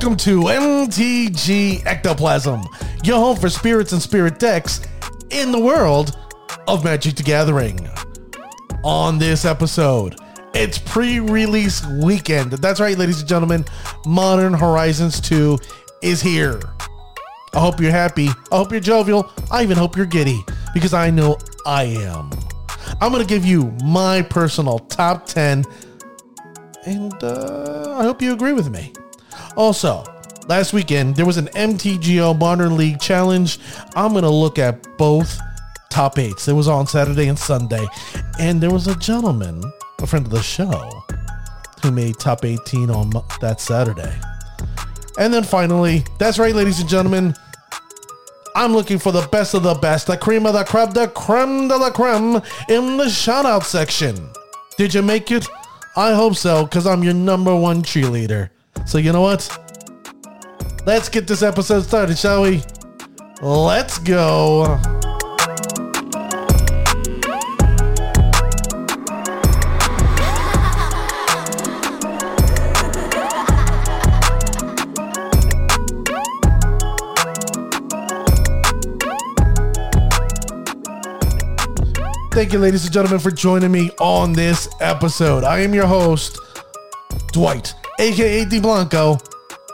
Welcome to MTG Ectoplasm, your home for spirits and spirit decks in the world of Magic the Gathering. On this episode, it's pre-release weekend. That's right, ladies and gentlemen, Modern Horizons 2 is here. I hope you're happy. I hope you're jovial. I even hope you're giddy, because I know I am. I'm going to give you my personal top 10, and I hope you agree with me. Also, last weekend, there was an MTGO Modern League Challenge. I'm going to look at both top 8s. It was on Saturday and Sunday, and there was a gentleman, a friend of the show, who made top 18 on that Saturday. And then finally, that's right, ladies and gentlemen, I'm looking for the best of the best, the cream of the crop, the creme de la creme in the shout-out section. Did you make it? I hope so, because I'm your number one cheerleader. So you know what? Let's get this episode started, shall we? Let's go. Thank you, ladies and gentlemen, for joining me on this episode. I am your host, Dwight, aka DeBlanco,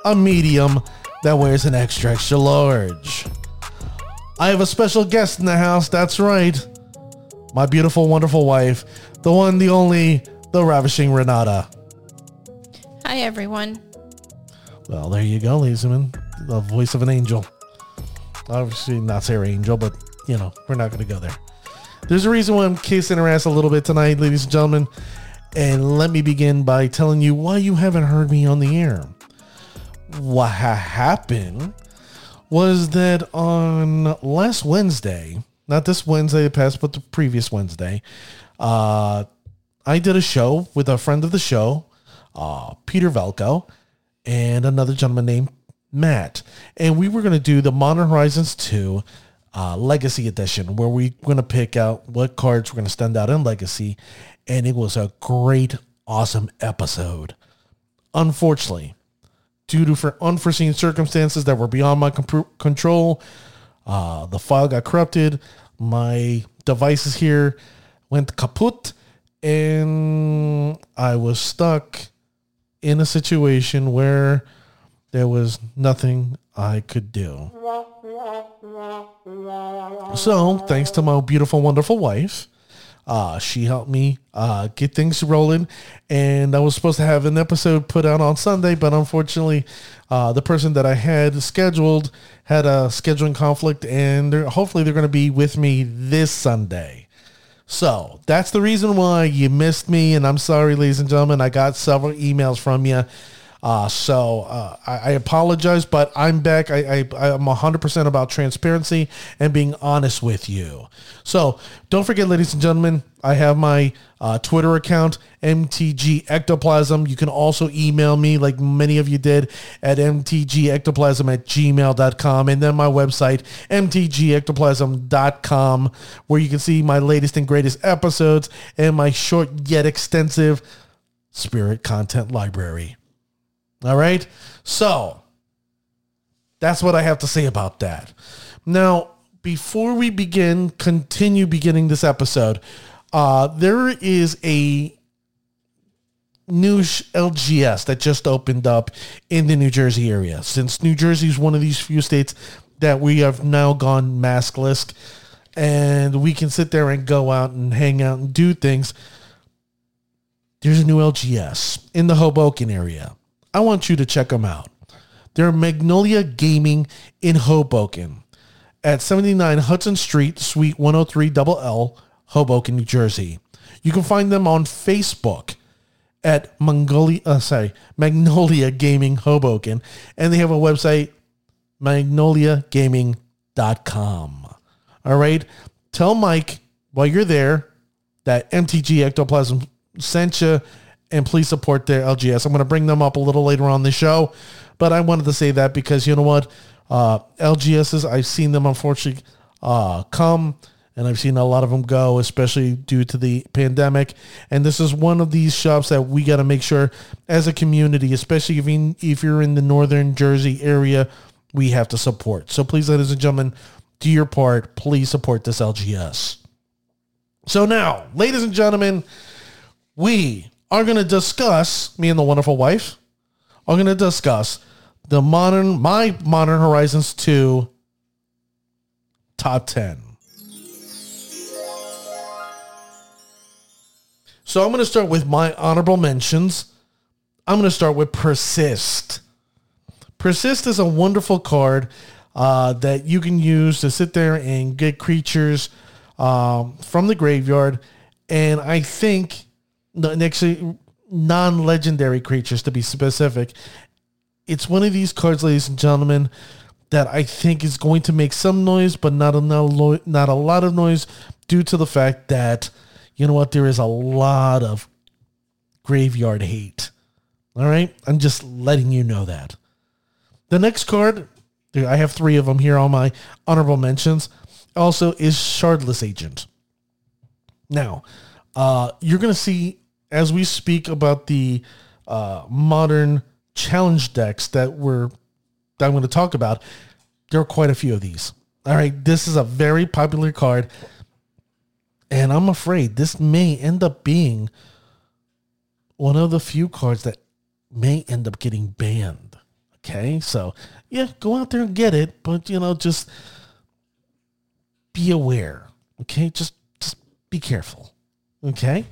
a medium that wears an extra, extra large. I have a special guest in the house. That's right. My beautiful, wonderful wife, the one, the only, the ravishing Renata. Hi, everyone. Well, there you go, ladies and gentlemen. The voice of an angel. Obviously, not Sarah Angel, but, you know, we're not going to go there. There's a reason why I'm kissing her ass a little bit tonight, ladies and gentlemen. And let me begin by telling you why you haven't heard me on the air. What happened was that on last Wednesday, not this Wednesday that passed, but the previous Wednesday, I did a show with a friend of the show, Peter Velko, and another gentleman named Matt. And we were going to do the Modern Horizons 2 Legacy Edition, where we're going to pick out what cards we're going to send out in Legacy, and it was a great, awesome episode. Unfortunately, due to unforeseen circumstances that were beyond my control, the file got corrupted, my devices here went kaput, and I was stuck in a situation where there was nothing I could do. So, thanks to my beautiful, wonderful wife, she helped me get things rolling, and I was supposed to have an episode put out on Sunday, but unfortunately, the person that I had scheduled had a scheduling conflict, and hopefully they're going to be with me this Sunday. So, that's the reason why you missed me, and I'm sorry, ladies and gentlemen. I got several emails from you. I apologize, but I'm back. I'm 100% about transparency and being honest with you. So don't forget, ladies and gentlemen, I have my Twitter account, MTG Ectoplasm. You can also email me, like many of you did, at mtgectoplasm@gmail.com. And then my website, mtgectoplasm.com, where you can see my latest and greatest episodes and my short yet extensive spirit content library. All right, so that's what I have to say about that. Now, before we continue this episode, there is a new LGS that just opened up in the New Jersey area. Since New Jersey is one of these few states that we have now gone maskless, and we can sit there and go out and hang out and do things, there's a new LGS in the Hoboken area. I want you to check them out. They're Magnolia Gaming in Hoboken at 79 Hudson Street, Suite 103LL, Hoboken, New Jersey. You can find them on Facebook at Magnolia Gaming Hoboken, and they have a website, magnoliagaming.com. All right. Tell Mike while you're there that MTG Ectoplasm sent you, and please support their LGS. I'm going to bring them up a little later on the show, but I wanted to say that because you know what? LGSs, I've seen them unfortunately come and I've seen a lot of them go, especially due to the pandemic. And this is one of these shops that we got to make sure as a community, especially if you're in the northern Jersey area, we have to support. So please, ladies and gentlemen, do your part. Please support this LGS. So now, ladies and gentlemen, we are going to discuss, me and the wonderful wife, are going to discuss my Modern Horizons 2 top 10. So I'm going to start with my honorable mentions. I'm going to start with Persist. Persist is a wonderful card that you can use to sit there and get creatures from the graveyard, and I think actually non-legendary creatures, to be specific. It's one of these cards, ladies and gentlemen, that I think is going to make some noise, but not a lot of noise, due to the fact that, you know what, there is a lot of graveyard hate. All right? I'm just letting you know that. The next card, I have three of them here on my honorable mentions, also is Shardless Agent. Now, you're going to see, as we speak about the modern challenge decks that I'm going to talk about, there are quite a few of these. All right, this is a very popular card, and I'm afraid this may end up being one of the few cards that may end up getting banned. Okay, so yeah, go out there and get it, but just be aware. Okay, just be careful. Okay,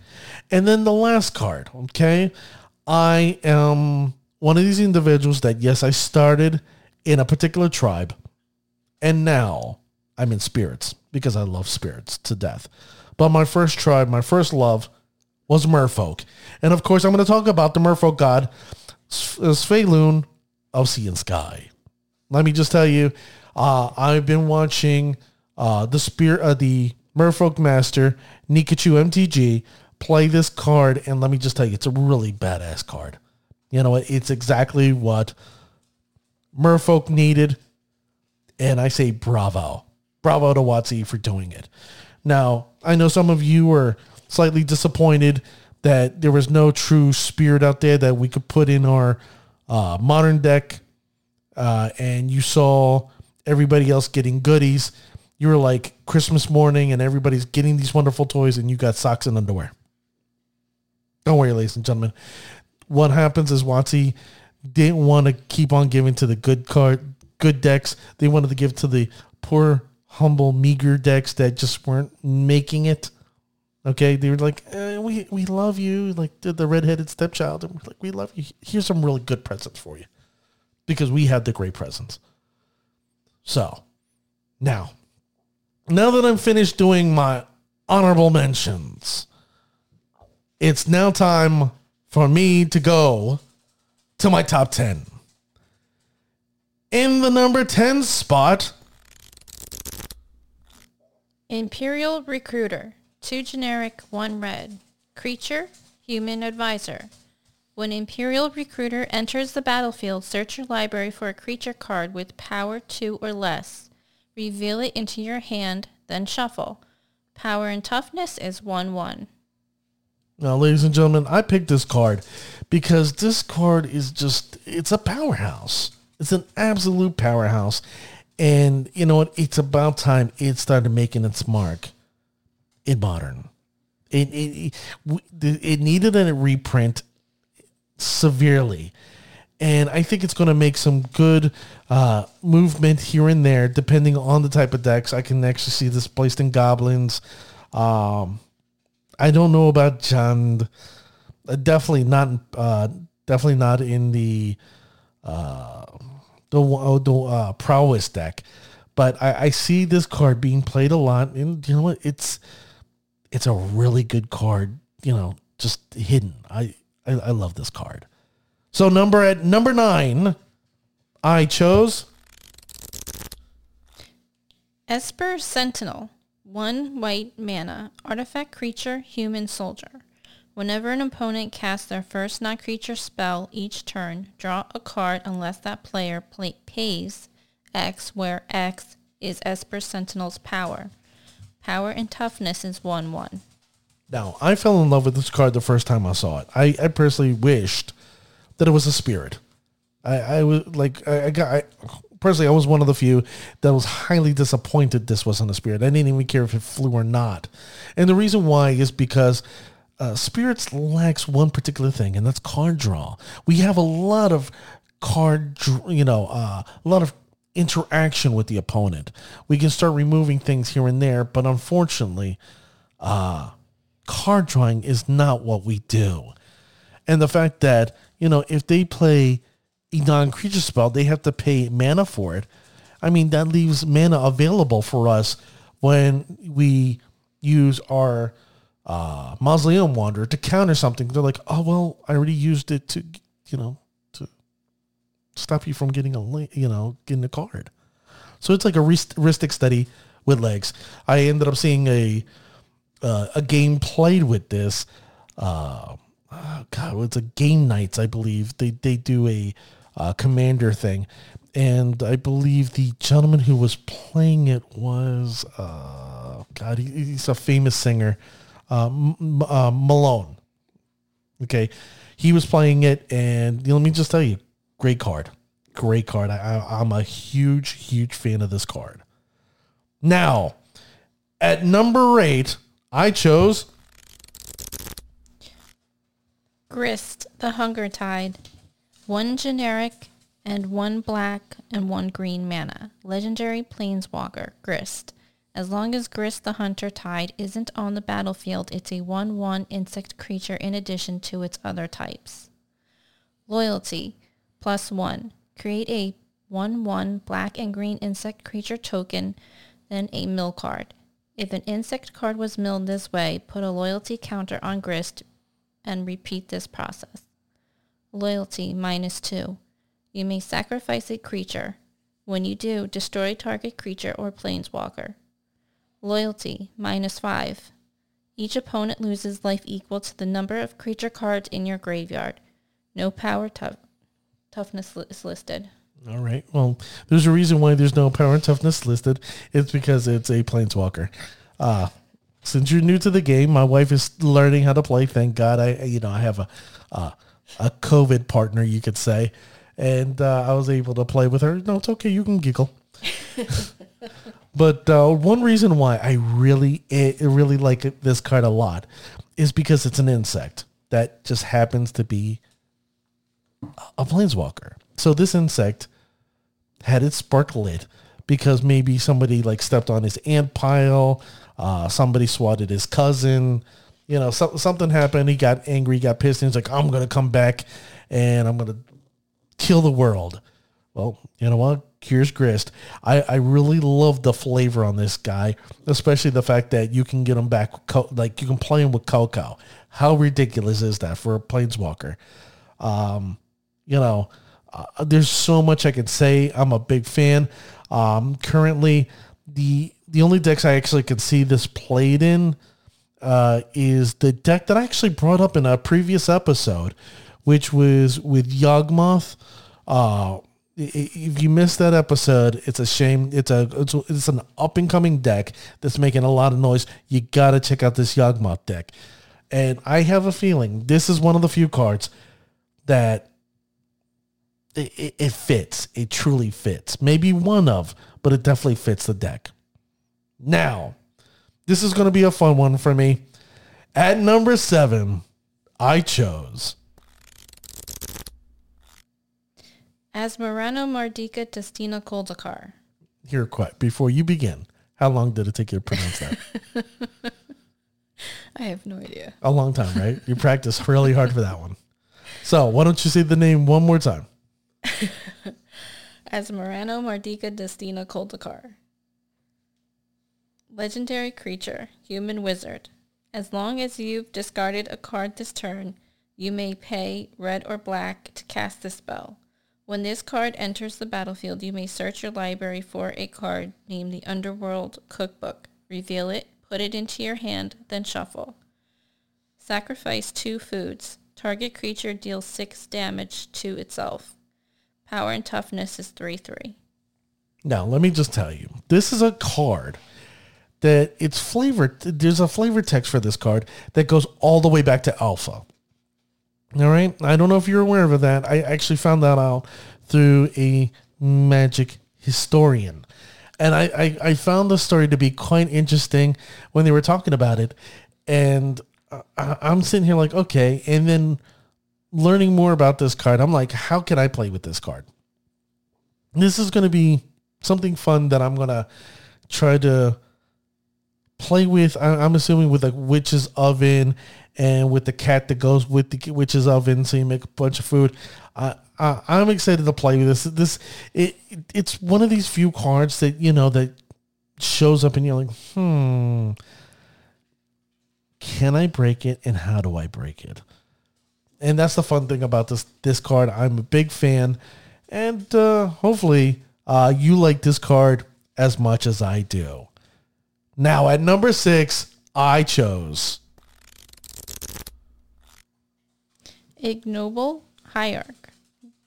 and then the last card, okay? I am one of these individuals that, yes, I started in a particular tribe, and now I'm in spirits because I love spirits to death. But my first tribe, my first love, was Merfolk. And, of course, I'm going to talk about the Merfolk god, Sveylun of Sea and Sky. Let me just tell you, I've been watching the Merfolk Master, Nikachu MTG, play this card, and let me just tell you, it's a really badass card. You know what? It's exactly what Merfolk needed, and I say bravo. Bravo to Watsy for doing it. Now, I know some of you were slightly disappointed that there was no true spirit out there that we could put in our modern deck, and you saw everybody else getting goodies. You were like Christmas morning and everybody's getting these wonderful toys and you got socks and underwear. Don't worry, ladies and gentlemen. What happens is Watsy didn't want to keep on giving to the good decks. They wanted to give to the poor, humble, meager decks that just weren't making it. Okay, they were like, we love you, like the redheaded stepchild. And we're like, we love you. Here's some really good presents for you because we had the great presents. So Now that I'm finished doing my honorable mentions, it's now time for me to go to my top 10. In the number 10 spot, Imperial Recruiter, 2 generic, 1 red. Creature, Human Advisor. When Imperial Recruiter enters the battlefield, search your library for a creature card with power 2 or less. Reveal it into your hand, then shuffle. Power and toughness is 1/1. Now, ladies and gentlemen, I picked this card because this card is just, it's a powerhouse. It's an absolute powerhouse. And you know what? It's about time it started making its mark in Modern. It needed a reprint severely. And I think it's going to make some good movement here and there, depending on the type of decks. I can actually see this placed in Goblins. I don't know about Jund. Definitely not in the Prowess deck. But I see this card being played a lot, and you know what? It's a really good card. You know, just hidden. I love this card. So at number 9, I chose Esper Sentinel, 1 white mana, artifact creature, human soldier. Whenever an opponent casts their first non-creature spell each turn, draw a card unless that player pays X, where X is Esper Sentinel's power. Power and toughness is 1/1. Now, I fell in love with this card the first time I saw it. I personally wished that it was a spirit. I was one of the few that was highly disappointed this wasn't a spirit. I didn't even care if it flew or not. And the reason why is because spirits lacks one particular thing, and that's card draw. We have a lot of card, a lot of interaction with the opponent. We can start removing things here and there, but unfortunately, card drawing is not what we do. And the fact that, if they play a non-creature spell, they have to pay mana for it. I mean, that leaves mana available for us when we use our Mausoleum Wanderer to counter something. They're like, oh, well, I already used it to, to stop you from getting getting a card. So it's like a heuristic study with legs. I ended up seeing a game played with this. It's a Game Nights, I believe. They do a commander thing. And I believe the gentleman who was playing it was, he's a famous singer, Malone. Okay. He was playing it, and let me just tell you, great card. Great card. I'm a huge, huge fan of this card. Now, at number 8, I chose Grist, the Hunger Tide. 1 generic and 1 black and 1 green mana. Legendary Planeswalker, Grist. As long as Grist, the Hunter Tide isn't on the battlefield, it's a 1/1 insect creature in addition to its other types. Loyalty, +1. Create a 1/1 black and green insect creature token, then a mill card. If an insect card was milled this way, put a loyalty counter on Grist and repeat this process. Loyalty, -2. You may sacrifice a creature. When you do, destroy target creature or planeswalker. Loyalty, -5. Each opponent loses life equal to the number of creature cards in your graveyard. No power toughness is listed. All right. Well, there's a reason why there's no power and toughness listed. It's because it's a planeswalker. Since you're new to the game, my wife is learning how to play. Thank God, I have a COVID partner, you could say, and I was able to play with her. No, it's okay. You can giggle. But one reason why I really like this card a lot is because it's an insect that just happens to be a planeswalker. So this insect had its spark lit because maybe somebody stepped on his ant pile. Somebody swatted his cousin, something happened. He got angry, got pissed. And he's like, I'm going to come back and I'm going to kill the world. Well, you know what? Here's Grist. I really love the flavor on this guy, especially the fact that you can get him back. You can play him with Coco. How ridiculous is that for a planeswalker? There's so much I can say. I'm a big fan. Currently the only decks I actually could see this played in is the deck that I actually brought up in a previous episode, which was with Yawgmoth. If you missed that episode, it's a shame. It's an up-and-coming deck that's making a lot of noise. You got to check out this Yawgmoth deck. And I have a feeling this is one of the few cards that it fits. It truly fits. Maybe one of, but it definitely fits the deck. Now, this is going to be a fun one for me. At number 7, I chose Asmurano Mardika Destina Koldekar. Here, quiet. Before you begin, how long did it take you to pronounce that? I have no idea. A long time, right? You practiced really hard for that one. So, why don't you say the name one more time? Asmurano Mardika Destina Koldekar. Legendary creature, human wizard. As long as you've discarded a card this turn, you may pay red or black to cast this spell. When this card enters the battlefield, you may search your library for a card named the Underworld Cookbook. Reveal it, put it into your hand, then shuffle. Sacrifice 2 foods. Target creature deals 6 damage to itself. Power and toughness is 3/3. Now, let me just tell you, this is a card that it's flavored. There's a flavor text for this card that goes all the way back to Alpha. All right? I don't know if you're aware of that. I actually found that out through a Magic historian. And I found the story to be quite interesting when they were talking about it. And I'm sitting here like, okay. And then learning more about this card, I'm like, how can I play with this card? This is going to be something fun that I'm going to try to play with. I'm assuming with like Witch's Oven and with the cat that goes with the Witch's Oven, so you make a bunch of food. I'm excited to play with this. It's one of these few cards that, you know, that shows up and you're like, can I break it, and how do I break it? And that's the fun thing about this card. I'm a big fan, and hopefully you like this card as much as I do. Now, at number 6, I chose Ignoble Hierarch.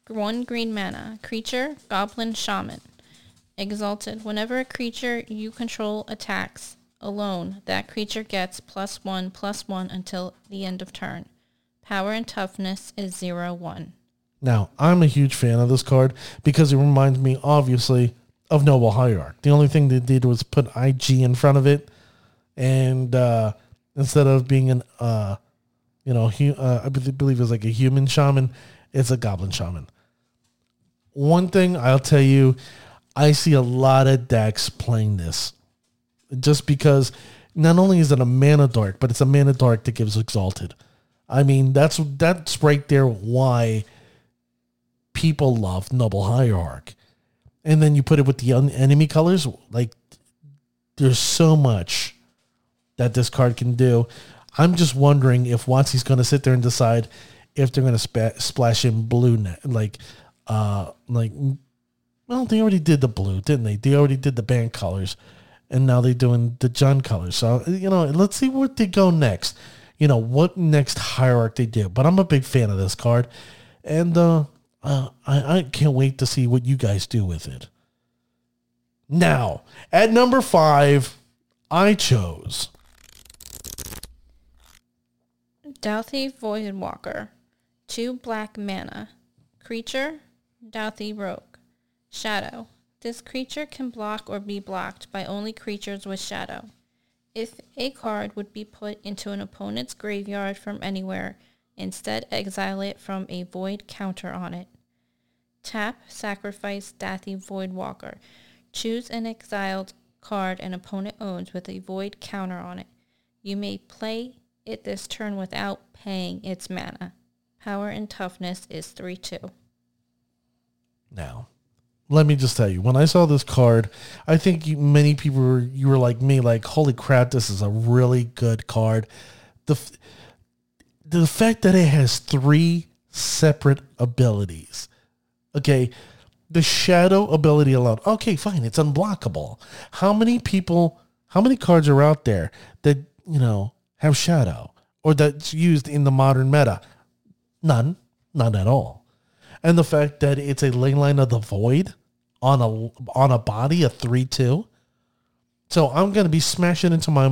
1 green mana. Creature, Goblin, Shaman. Exalted. Whenever a creature you control attacks alone, that creature gets +1/+1 until the end of turn. Power and toughness is 0/1. Now, I'm a huge fan of this card because it reminds me, obviously, of Noble Hierarch. The only thing they did was put IG in front of it, and instead of being an, I believe it was like a human shaman, it's a goblin shaman. One thing I'll tell you, I see a lot of decks playing this, just because not only is it a mana dork, but it's a mana dork that gives Exalted. I mean, that's right there why people love Noble Hierarch. And then you put it with the enemy colors. Like, there's so much that this card can do. I'm just wondering if Watsy's going to sit there and decide if they're going to splash in blue. Well, they already did the blue, didn't they? They already did the band colors, and now they're doing the Jund colors. So, you know, let's see what they go next. You know, what next hierarch they do. But I'm a big fan of this card. And, I can't wait to see what you guys do with it. Now, at number 5, I chose Dauthi Voidwalker. 2 black mana. Creature, Dauthi Rogue. Shadow. This creature can block or be blocked by only creatures with shadow. If a card would be put into an opponent's graveyard from anywhere, instead exile it from a void counter on it. Tap, sacrifice Dauthi Voidwalker. Choose an exiled card an opponent owns with a void counter on it. You may play it this turn without paying its mana. Power and toughness is 3/2. Now, let me just tell you, when I saw this card, I think many people were like me, like, holy crap, this is a really good card. The fact that it has 3 separate abilities. Okay, the shadow ability alone. Okay, fine, it's unblockable. How many cards are out there that, you know, have shadow or that's used in the modern meta? None. None at all. And the fact that it's a Ley Line of the Void on a body, a 3/2. So I'm going to be smashing into my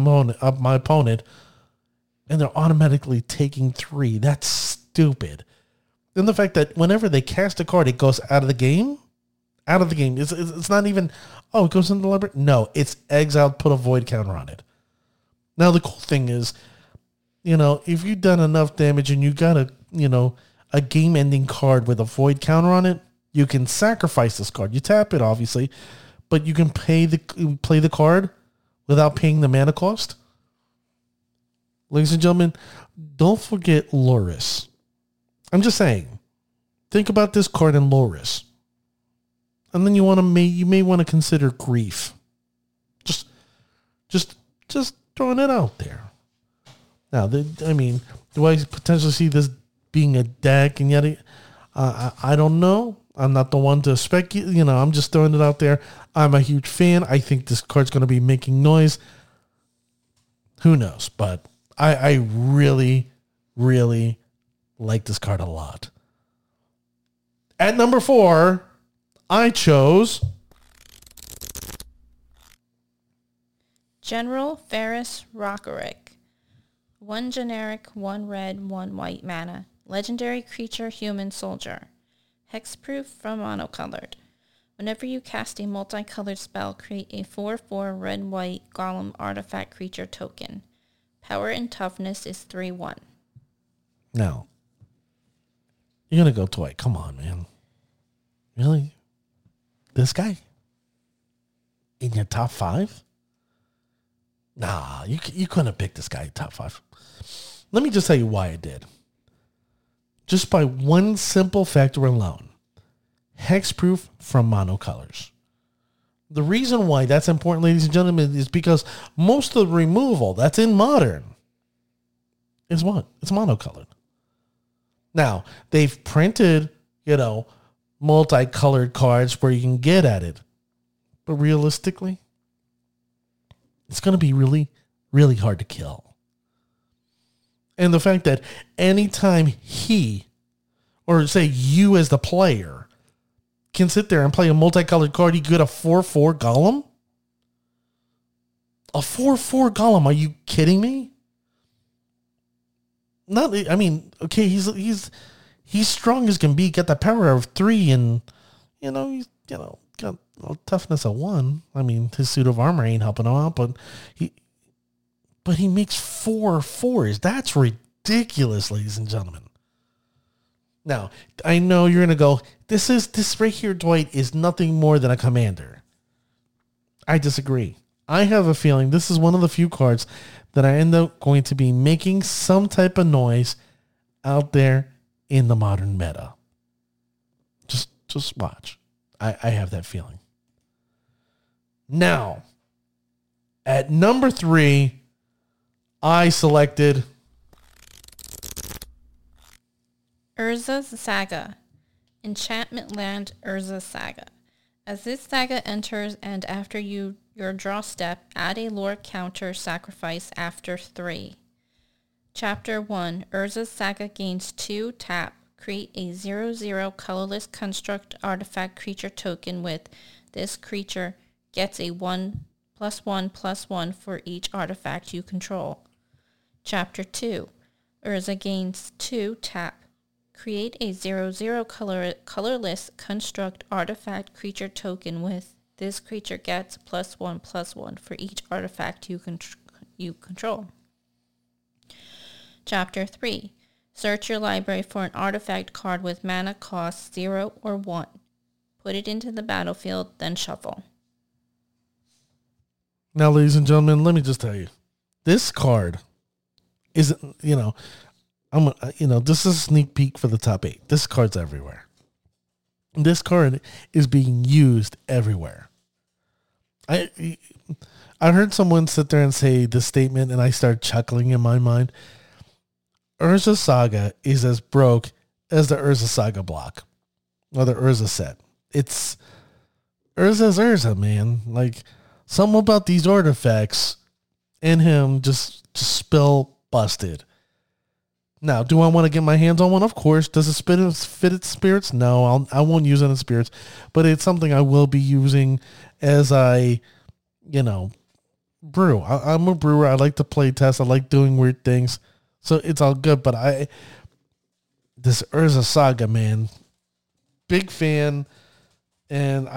opponent, and they're automatically taking 3. That's stupid. And the fact that whenever they cast a card, it goes out of the game. Out of the game. It's not even, oh, it goes into the library. No, it's exiled, put a void counter on it. Now, the cool thing is, you know, if you've done enough damage and you got a game-ending card with a void counter on it, you can sacrifice this card. You tap it, obviously, but you can play the card without paying the mana cost. Ladies and gentlemen, don't forget Loris. I'm just saying, think about this card in Loris. And then you may want to consider Grief. Just throwing it out there. Now, do I potentially see this being a deck? And yet, I don't know. I'm not the one to speculate. You know, I'm just throwing it out there. I'm a huge fan. I think this card's going to be making noise. Who knows? But I really, really like this card a lot. At number 4, I chose General Ferrus Rockerick. 1 generic, 1 red, 1 white mana. Legendary creature, human soldier. Hexproof from monocolored. Whenever you cast a multicolored spell, create a 4/4 red-white golem artifact creature token. Power and toughness is 3/1. No. You're going to go Dwight. Come on, man. Really? This guy? In your top 5? Nah, you couldn't have picked this guy in top 5. Let me just tell you why I did. Just by one simple factor alone. Hexproof from monocolors. The reason why that's important, ladies and gentlemen, is because most of the removal that's in Modern is what? It's monocolored. Now, they've printed, multicolored cards where you can get at it. But realistically, it's going to be really, really hard to kill. And the fact that anytime you as the player can sit there and play a multicolored card, you get a 4/4 golem? A 4/4 golem? Are you kidding me? Not. I mean, okay, he's strong as can be. Got the power of 3, and he's got a toughness of 1. I mean, his suit of armor ain't helping him out, but he makes 4/4s. That's ridiculous, ladies and gentlemen. Now, I know you're going to go, this right here, Dwight, is nothing more than a commander. I disagree. I have a feeling this is one of the few cards that I end up going to be making some type of noise out there in the modern meta. Just watch. I have that feeling. Now, at number 3, I selected Urza's Saga. Enchantment land Urza's Saga. As this saga enters and after your draw step, add a lore counter sacrifice after 3. Chapter 1, Urza's Saga gains 2 tap. Create a 0/0 colorless construct artifact creature token with this creature gets a 1/1/1 for each artifact you control. Chapter 2, Urza gains 2 tap. Create a 0/0 colorless construct artifact creature token with this creature gets +1/+1 for each artifact you control. Chapter 3. Search your library for an artifact card with mana cost 0 or 1. Put it into the battlefield, then shuffle. Now, ladies and gentlemen, let me just tell you. This card is, this is a sneak peek for the top 8. This card's everywhere. This card is being used everywhere. I heard someone sit there and say this statement, and I started chuckling in my mind. Urza's Saga is as broke as the Urza Saga block, or the Urza set. It's Urza's Urza, man. Like, something about these artifacts and him just spell busted. Now, do I want to get my hands on one? Of course. Does it fit its spirits? No, I won't use it in spirits. But it's something I will be using as I, brew. I'm a brewer. I like to play test. I like doing weird things. So it's all good. But this Urza Saga, man, big fan. And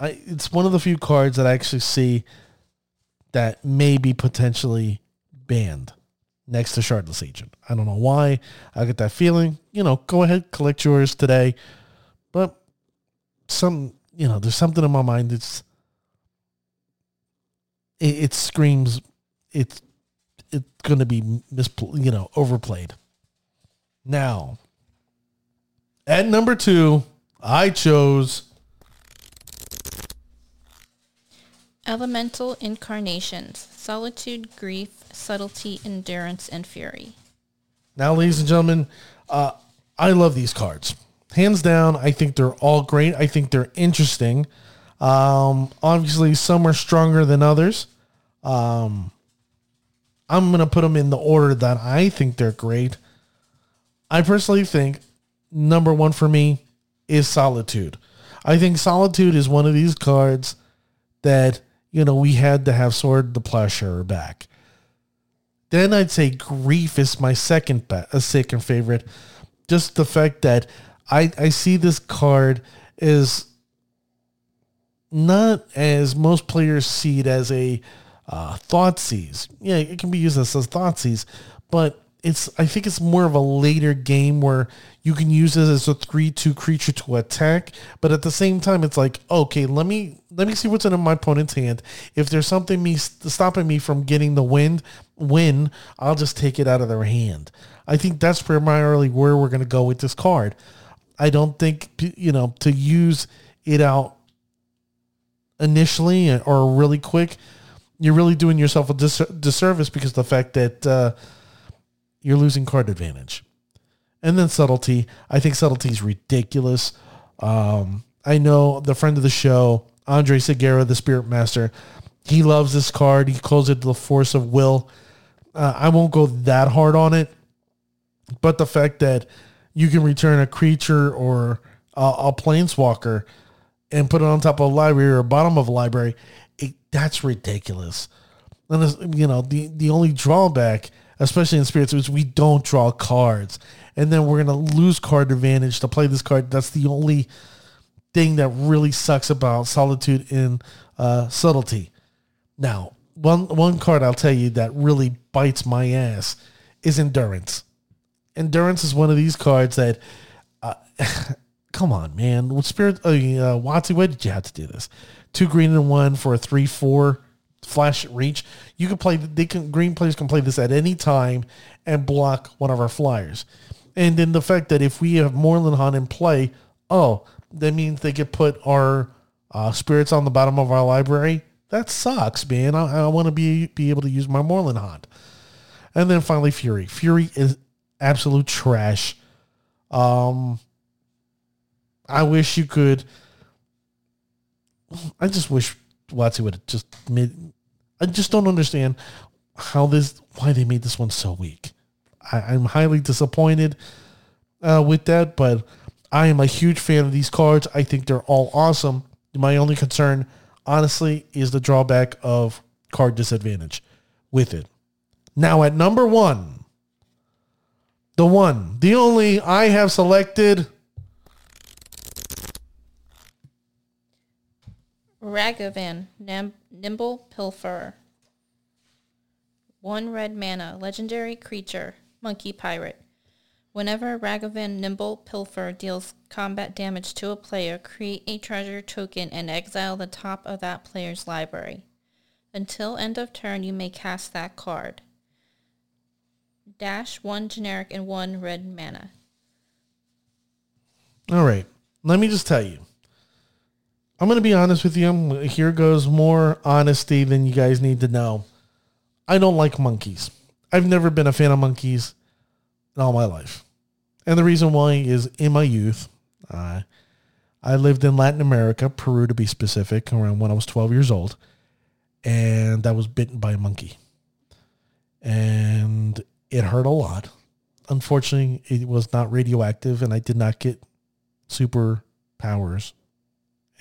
it's one of the few cards that I actually see that may be potentially banned. Next to Shardless Agent. I don't know why. I get that feeling. Go ahead, collect yours today. But there's something in my mind that's it screams it's going to be overplayed. Now, at number 2, I chose Elemental Incarnations, Solitude, Grief, Subtlety, Endurance, and Fury. Now, ladies and gentlemen, I love these cards. Hands down, I think they're all great. I think they're interesting. Obviously, some are stronger than others. I'm going to put them in the order that I think they're great. I personally think number 1 for me is Solitude. I think Solitude is one of these cards that you know, we had to have Sword the Plowshare back. Then I'd say Grief is my second favorite. Just the fact that I see this card is not as most players see it as a Thoughtseize. Yeah, it can be used as a Thoughtseize, but I think it's more of a later game where you can use it as a 3/2 creature to attack, but at the same time, it's like, okay, let me see what's in my opponent's hand. If there's something stopping me from getting the win, I'll just take it out of their hand. I think that's primarily where we're going to go with this card. I don't think, you know, to use it out initially or really quick, you're really doing yourself a disservice because of the fact that you're losing card advantage. And then Subtlety. I think Subtlety is ridiculous. I know the friend of the show, Andre Segura, the Spirit Master, he loves this card. He calls it the Force of Will. I won't go that hard on it, but the fact that you can return a creature or a planeswalker and put it on top of a library or bottom of a library, that's ridiculous. And, you know, the only drawback, especially in Spirits, is we don't draw cards. And then we're going to lose card advantage to play this card. That's the only thing that really sucks about Solitude and Subtlety. Now, one card I'll tell you that really bites my ass is Endurance. Endurance is one of these cards that, come on, man. Watsy, why did you have to do this? 2 green and 1 for a 3/4 flash reach. You can play. Green players can play this at any time and block one of our flyers. And then the fact that if we have Morelandhaunt in play, that means they could put our spirits on the bottom of our library. That sucks, man. I want to be able to use my Morelandhaunt. And then finally, Fury. Fury is absolute trash. I just wish Watsy would have just made. I just don't understand why they made this one so weak. I'm highly disappointed with that, but I am a huge fan of these cards. I think they're all awesome. My only concern, honestly, is the drawback of card disadvantage with it. Now at number one, the one, the only, I have selected Ragavan, Nimble Pilferer. 1 red mana, legendary creature, monkey pirate. Whenever Ragavan, Nimble Pilferer deals combat damage to a player, create a treasure token and exile the top of that player's library. Until end of turn, you may cast that card. - 1 generic and 1 red mana. All right, let me just tell you. I'm going to be honest with you. Here goes more honesty than you guys need to know. I don't like monkeys. I've never been a fan of monkeys in all my life. And the reason why is in my youth, I lived in Latin America, Peru to be specific, around when I was 12 years old. And I was bitten by a monkey. And it hurt a lot. Unfortunately, it was not radioactive and I did not get superpowers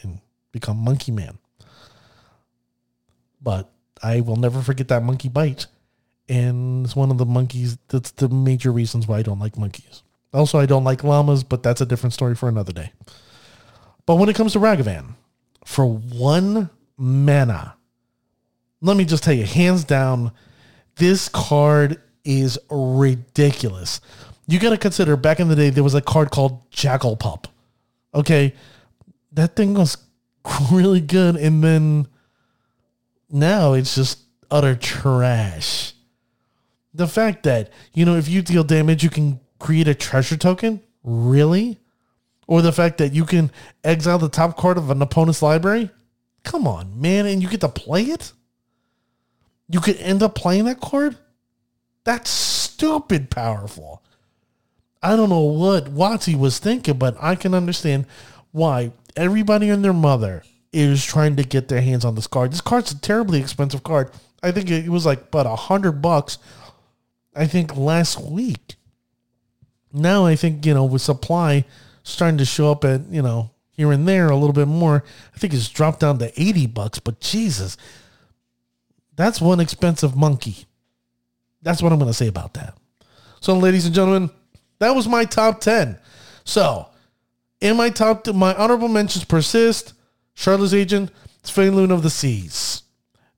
and become Monkey Man. But I will never forget that monkey bite. And it's one of the monkeys. That's the major reasons why I don't like monkeys. Also, I don't like llamas, but that's a different story for another day. But when it comes to Ragavan, for 1 mana, let me just tell you, hands down, this card is ridiculous. You got to consider back in the day, there was a card called Jackal Pup. Okay. That thing was really good, and then now it's just utter trash. The fact that, you know, if you deal damage, you can create a treasure token? Really? Or the fact that you can exile the top card of an opponent's library? Come on, man, and you get to play it? You could end up playing that card? That's stupid powerful. I don't know what Watsy was thinking, but I can understand why everybody and their mother is trying to get their hands on this card. This card's a terribly expensive card. I think it was like about $100, I think, last week. Now I think, you know, with supply starting to show up at, you know, here and there a little bit more, I think it's dropped down to $80, but Jesus, That's one expensive monkey. That's what I'm going to say about that. So, ladies and gentlemen, that was my top 10. So, in my top, my honorable mentions Persist, Shardless Agent, Sphaloon of the Seas.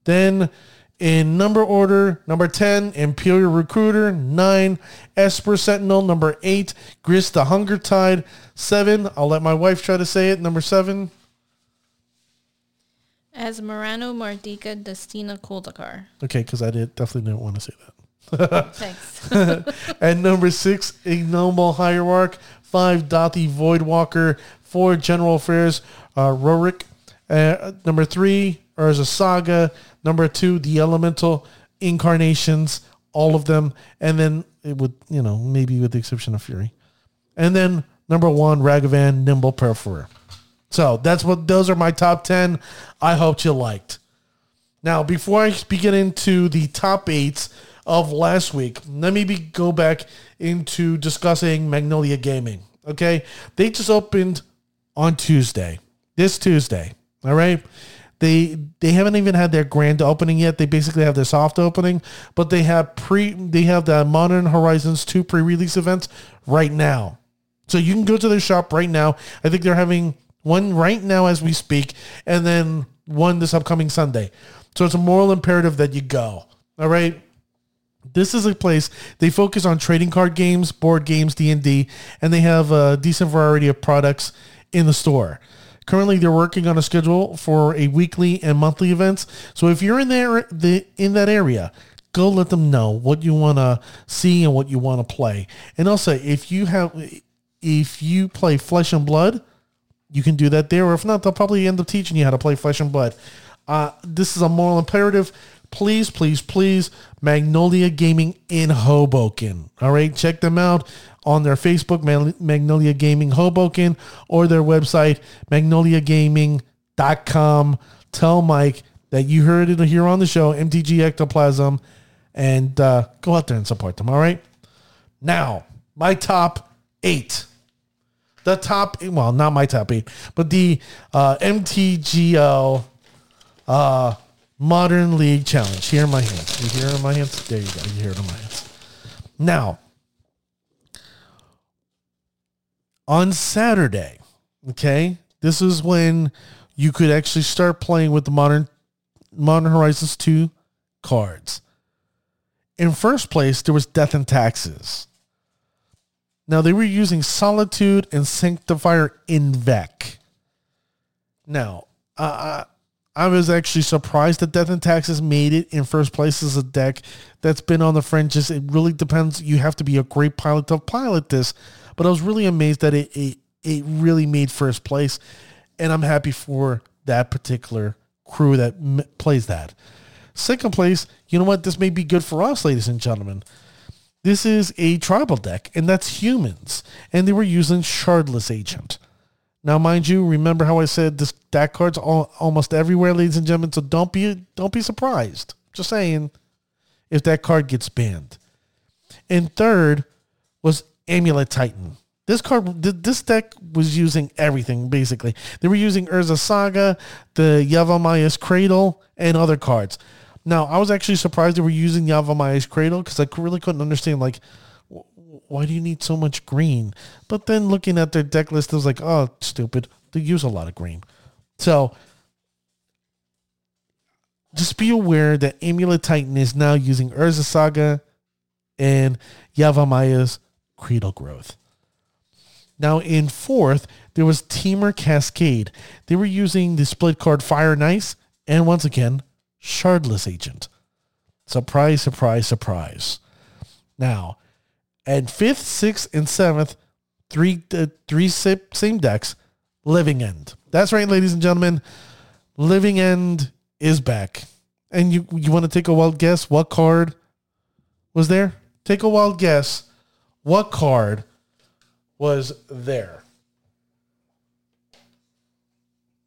Then, in number order, number 10, Imperial Recruiter, 9, Esper Sentinel, number 8, Grist, the Hunger Tide, 7, I'll let my wife try to say it, number 7. Asmurano Mardika Destina Koldekar. Okay, because I definitely didn't want to say that. Thanks. And number 6, Ignoble Hierarch, 5, Dauthi Voidwalker, 4, General Affairs, Rorik, number 3, Urza's Saga, number 2, the Elemental Incarnations, all of them, and then it would, you know, maybe with the exception of Fury. And then number 1, Ragavan, Nimble Pilferer. So that's what, those are my top 10. I hope you liked. Now, before I get into the top 8s of last week, let me go back into discussing Magnolia Gaming, okay? They just opened on Tuesday, this Tuesday, all right? They haven't even had their grand opening yet. They basically have their soft opening, but they have the Modern Horizons 2 pre-release events right now. So you can go to their shop right now. I think they're having one right now as we speak, and then one this upcoming Sunday. So it's a moral imperative that you go, all right? This is a place they focus on trading card games, board games, D&D, and they have a decent variety of products in the store. Currently, they're working on a schedule for a weekly and monthly events. So if you're in that area, go let them know what you want to see and what you want to play. And also, if you play Flesh and Blood, you can do that there. Or if not, they'll probably end up teaching you how to play Flesh and Blood. This is a moral imperative. Please, please, please, Magnolia Gaming in Hoboken. All right, check them out on their Facebook, Magnolia Gaming Hoboken, or their website, magnoliagaming.com. Tell Mike that you heard it here on the show, MTG Ectoplasm, and go out there and support them, all right? Now, my top 8. The top, well, not my top 8, but the MTGO... Modern League Challenge. Here are my hands. You hear it on my hands? There you go. You hear it on my hands. Now, on Saturday, okay, this is when you could actually start playing with the Modern Horizons 2 cards. In first place, there was Death and Taxes. Now, they were using Solitude and Sanctifier Invec. Now, I was actually surprised that Death and Taxes made it in first place as a deck that's been on the fringes. It really depends. You have to be a great pilot to pilot this. But I was really amazed that it really made first place. And I'm happy for that particular crew that plays that. Second place, you know what? This may be good for us, ladies and gentlemen. This is a tribal deck, and that's humans. And they were using Shardless Agent. Now, mind you, remember how I said this deck card's almost everywhere, ladies and gentlemen, so don't be surprised. Just saying, if that card gets banned. And third was Amulet Titan. This deck was using everything, basically. They were using Urza's Saga, the Yavimaya Cradle, and other cards. Now, I was actually surprised they were using Yavimaya Cradle because I really couldn't understand, like, why do you need so much green? But then looking at their deck list, I was like, oh, stupid. They use a lot of green. So just be aware that Amulet Titan is now using Urza's Saga and Yavamaya's Cradle Growth. Now in fourth, there was Teamer Cascade. They were using the split card Fire and Ice and once again, Shardless Agent. Surprise, surprise, surprise. Now, and 5th, 6th, and 7th, three same decks, Living End. That's right, ladies and gentlemen. Living End is back. And you want to take a wild guess what card was there? Take a wild guess what card was there.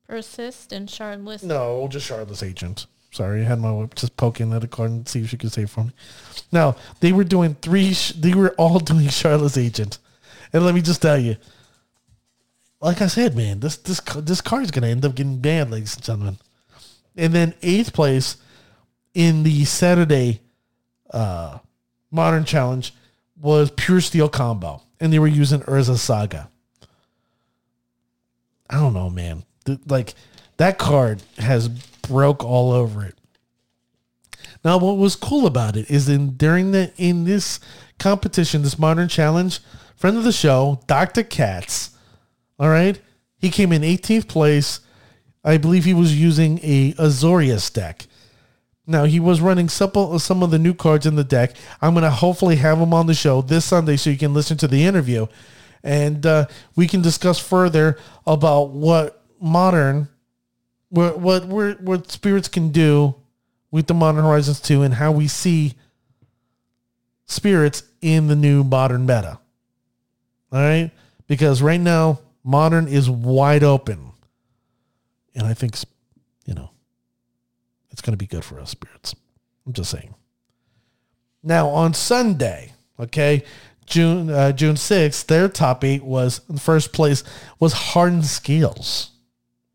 Persist and Shardless. No, just Shardless Agent. Sorry, I had my wife just poking at a card and see if she could say it for me. Now, they were doing they were all doing Shardless Agent. And let me just tell you, like I said, man, this card's going to end up getting banned, ladies and gentlemen. And then 8th place, in the Saturday Modern Challenge was Pure Steel Combo, and they were using Urza's Saga. I don't know, man. Like, that card has broke all over it. Now, what was cool about it is in this competition, this Modern Challenge, friend of the show, Dr. Katz, all right, he came in 18th place. I believe he was using a Azorius deck. Now, he was running some of the new cards in the deck. I'm going to hopefully have him on the show this Sunday so you can listen to the interview. And we can discuss further about what Spirits can do with the Modern Horizons 2 and how we see Spirits in the new Modern meta. All right? Because right now, Modern is wide open. And I think, you know, it's going to be good for us, Spirits. I'm just saying. Now, on Sunday, okay, June 6th, their top eight was, in first place, was Hardened Scales.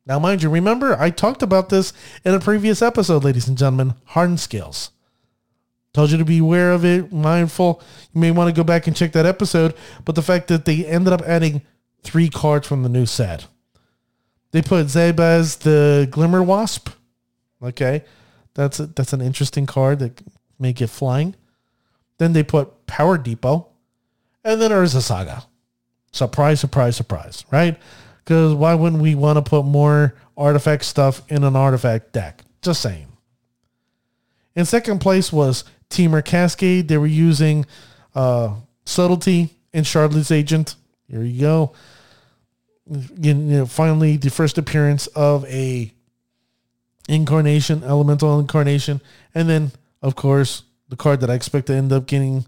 Now, mind you, remember, I talked about this in a previous episode, ladies and gentlemen, Hardened Scales. Told you to be aware of it, mindful. You may want to go back and check that episode, but the fact that they ended up adding 3 cards from the new set. They put Zabaz the Glimmer Wasp. Okay, that's an interesting card that may get flying. Then they put Power Depot. And then Urza's Saga. Surprise, surprise, surprise, right? Because why wouldn't we want to put more artifact stuff in an artifact deck? Just saying. In second place was Teamer Cascade. They were using Subtlety and Shardless Agent. Here you go. You know, finally, the first appearance of a elemental incarnation. And then, of course, the card that I expect to end up getting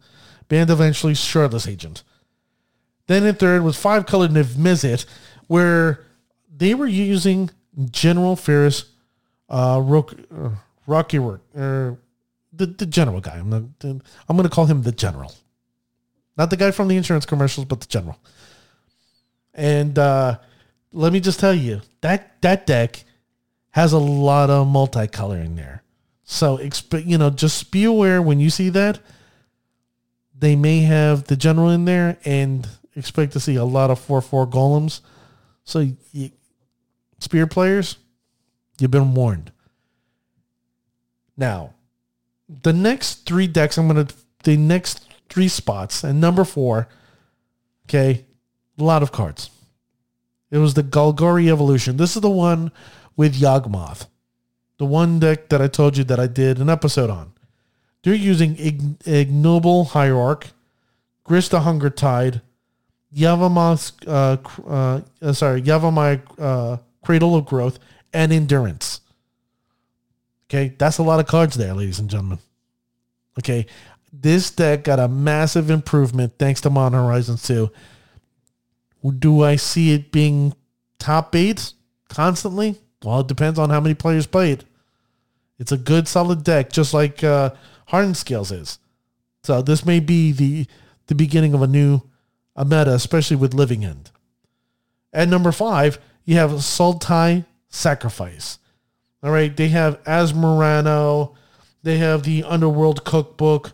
banned eventually, Shardless Agent. Then in third was 5-colored Niv-Mizzet, where they were using General Ferris Rockyrwork, or the general guy. I'm going to call him the general. Not the guy from the insurance commercials, but the general. And let me just tell you, that deck has a lot of multicolor in there. So, you know, just be aware when you see that, they may have the general in there and expect to see a lot of 4-4 golems. So, Spear players, you've been warned. Now, the next 3 decks, the next 3 spots, and number 4, okay, a lot of cards. It was the Golgari Evolution. This is the one with Yawgmoth, the one deck that I told you that I did an episode on. They're using Ignoble Hierarch, Grist, the Hunger Tide, Yavimaya Cradle of Growth, and Endurance. Okay, that's a lot of cards there, ladies and gentlemen. Okay, this deck got a massive improvement thanks to Modern Horizons 2. Do I see it being top 8 constantly? Well, it depends on how many players play it. It's a good, solid deck, just like Hardened Scales is. So this may be the beginning of a new meta, especially with Living End. At number 5, you have Sultai Sacrifice. All right, they have Asmurano. They have the Underworld Cookbook,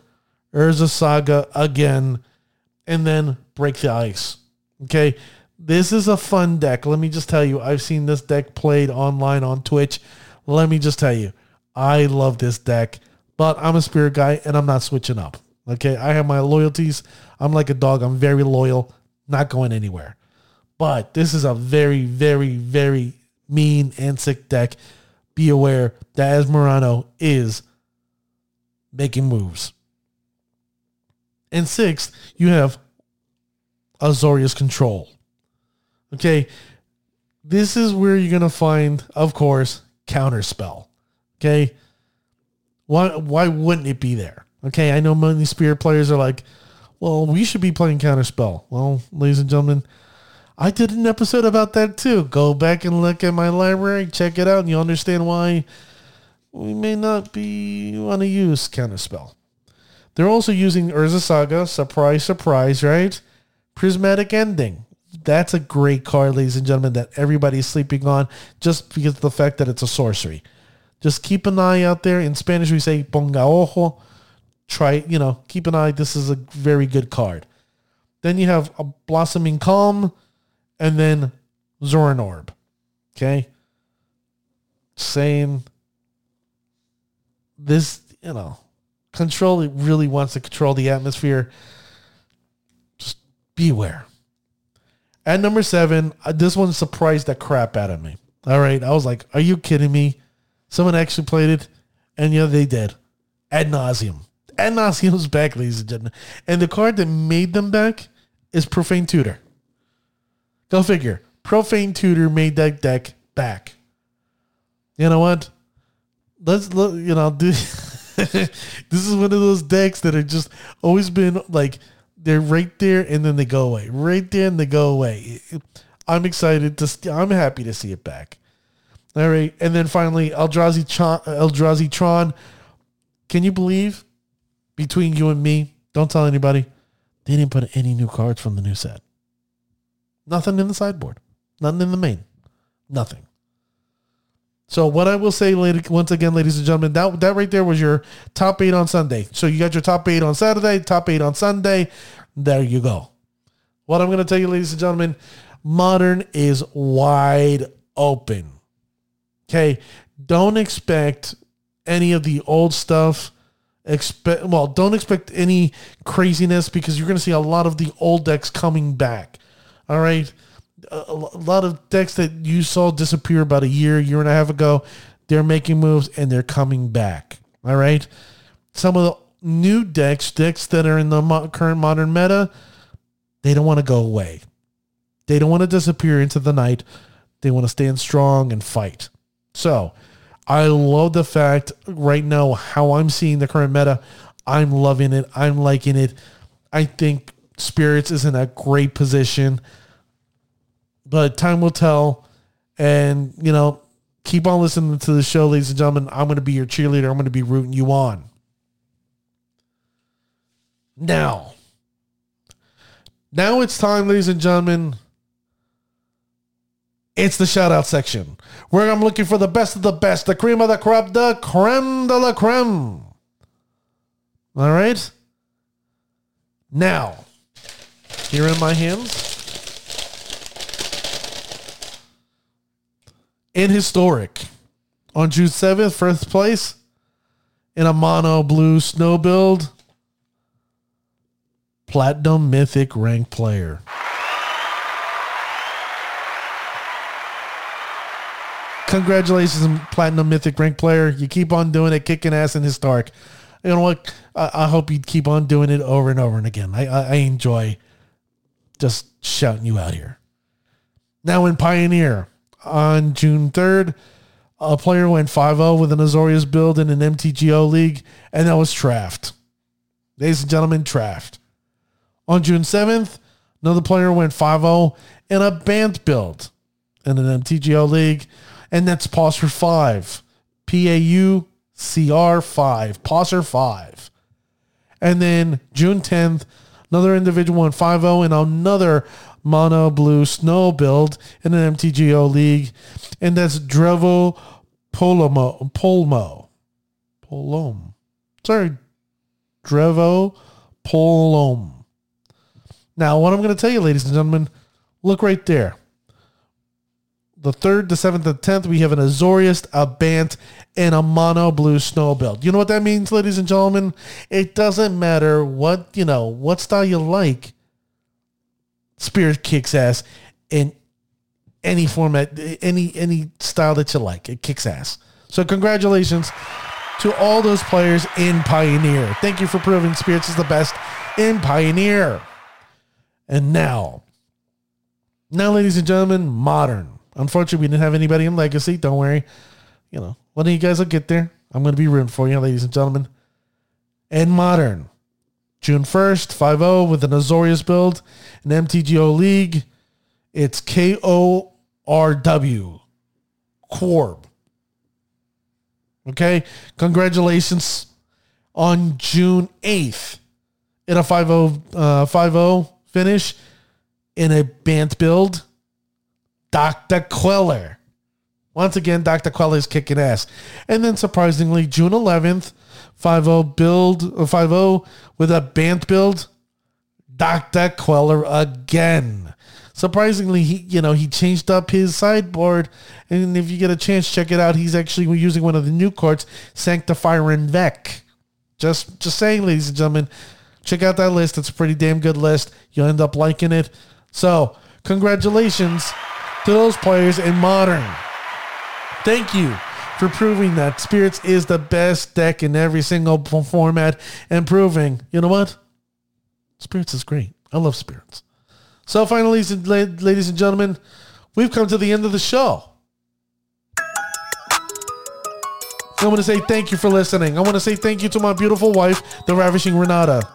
Urza's Saga again, and then Break the Ice. Okay, this is a fun deck. Let me just tell you, I've seen this deck played online on Twitch. Let me just tell you, I love this deck, but I'm a Spirit guy, and I'm not switching up. Okay, I have my loyalties. I'm like a dog. I'm very loyal, not going anywhere. But this is a very, very, very mean and sick deck. Be aware that Asmurano is making moves. And 6th, you have Azorius Control. Okay, this is where you're going to find, of course, Counterspell. Okay, why wouldn't it be there? Okay, I know many Spirit players are like, well, we should be playing Counterspell. Well, ladies and gentlemen, I did an episode about that too. Go back and look at my library, check it out, and you'll understand why we may not be want to use Counterspell. They're also using Urza's Saga, surprise, surprise, right? Prismatic Ending. That's a great card, ladies and gentlemen, that everybody's sleeping on just because of the fact that it's a sorcery. Just keep an eye out there. In Spanish, we say ponga ojo. Try, you know, keep an eye. This is a very good card. Then you have a Blossoming Calm and then Zoran Orb. Okay? Saying this, you know, control, it really wants to control the atmosphere. Just beware. At number 7, this one surprised the crap out of me. All right, I was like, are you kidding me? Someone actually played it, and yeah, they did. Ad nauseum. Ad nauseum's back, ladies and gentlemen. And the card that made them back is Profane Tutor. Go figure. Profane Tutor made that deck back. You know what? Let's look, you know, this is one of those decks that have just always been like, they're right there and then they go away. Right there and they go away. I'm excited. I'm happy to see it back. All right. And then finally, Eldrazi Tron. Can you believe, between you and me, don't tell anybody, they didn't put any new cards from the new set. Nothing in the sideboard. Nothing in the main. Nothing. So what I will say later, once again, ladies and gentlemen, that right there was your top 8 on Sunday. So you got your top 8 on Saturday, top 8 on Sunday. There you go. What I'm going to tell you, ladies and gentlemen, Modern is wide open. Okay? Don't expect any of the old stuff. Don't expect any craziness, because you're going to see a lot of the old decks coming back. All right? A lot of decks that you saw disappear about a year and a half ago, they're making moves and they're coming back. All right. Some of the new decks that are in the current Modern meta, they don't want to go away. They don't want to disappear into the night. They want to stand strong and fight. So I love the fact right now how I'm seeing the current meta. I'm loving it. I'm liking it. I think Spirits is in a great position. But time will tell, and, you know, keep on listening to the show, ladies and gentlemen. I'm going to be your cheerleader. I'm going to be rooting you on. Now it's time, ladies and gentlemen. It's the shout-out section, where I'm looking for the best of the best, the cream of the crop, the creme de la creme. All right? Now, here in my hands, in Historic, on June 7th, first place, in a mono blue snow build, Platinum Mythic ranked player. Congratulations, Platinum Mythic ranked player. You keep on doing it, kicking ass in Historic. You know what? I hope you keep on doing it over and over and again. I enjoy just shouting you out here. Now in Pioneer, on June 3rd, a player went 5-0 with an Azorius build in an MTGO league, and that was Traft. Ladies and gentlemen, Traft. On June 7th, another player went 5-0 in a Banth build in an MTGO league, and that's Pauser 5. P-A-U-C-R 5. Pauser 5. And then June 10th, another individual went 5-0 in another mono blue snow build in an MTGO league, and that's Drevo Polom. Sorry, Drevo Polom. Now, what I'm going to tell you, ladies and gentlemen, look right there. The 3rd, the 7th, the 10th, we have an Azorius, a Bant, and a mono blue snow build. You know what that means, ladies and gentlemen? It doesn't matter what style you like. Spirit kicks ass in any format, any style that you like. It kicks ass. So congratulations to all those players in Pioneer. Thank you for proving Spirits is the best in Pioneer. And now, ladies and gentlemen, Modern. Unfortunately, we didn't have anybody in Legacy. Don't worry. You know, one of you guys will get there. I'm going to be rooting for you, ladies and gentlemen. And Modern. June 1st, 5-0 with an Azorius build, an MTGO league. It's K-O-R-W, Korb. Okay, congratulations. On June 8th, in a 5-0 finish, in a Banth build, Dr. Queller. Once again, Dr. Quelly's kicking ass. And then surprisingly, June 11th, 5-0 build, or 5-0 with a Bant build, Dr. Queller again. Surprisingly, he changed up his sideboard, and if you get a chance, check it out. He's actually using one of the new cards, Sanctifier and Vec. Just saying, ladies and gentlemen, check out that list. It's a pretty damn good list. You'll end up liking it. So, congratulations to those players in Modern. Thank you for proving that Spirits is the best deck in every single format and proving, you know what? Spirits is great. I love Spirits. So finally, ladies and gentlemen, we've come to the end of the show. I want to say thank you for listening. I want to say thank you to my beautiful wife, the ravishing Renata.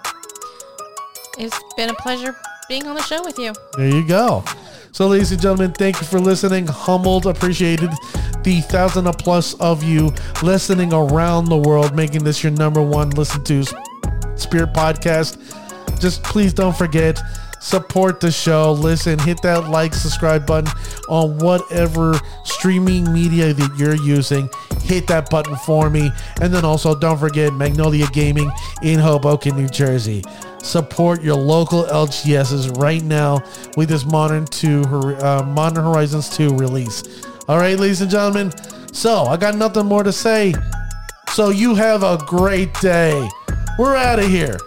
It's been a pleasure being on the show with you. There you go. So, ladies and gentlemen, thank you for listening. Humbled, appreciated the 1,000+ of you listening around the world, making this your number one listen to Spirit podcast. Just please don't forget, support the show. Listen, hit that like, subscribe button on whatever streaming media that you're using. Hit that button for me. And then also don't forget Magnolia Gaming in Hoboken, New Jersey. Support your local LGSs right now with this Modern Horizons 2 release. All right, ladies and gentlemen. So I got nothing more to say. So you have a great day. We're out of here.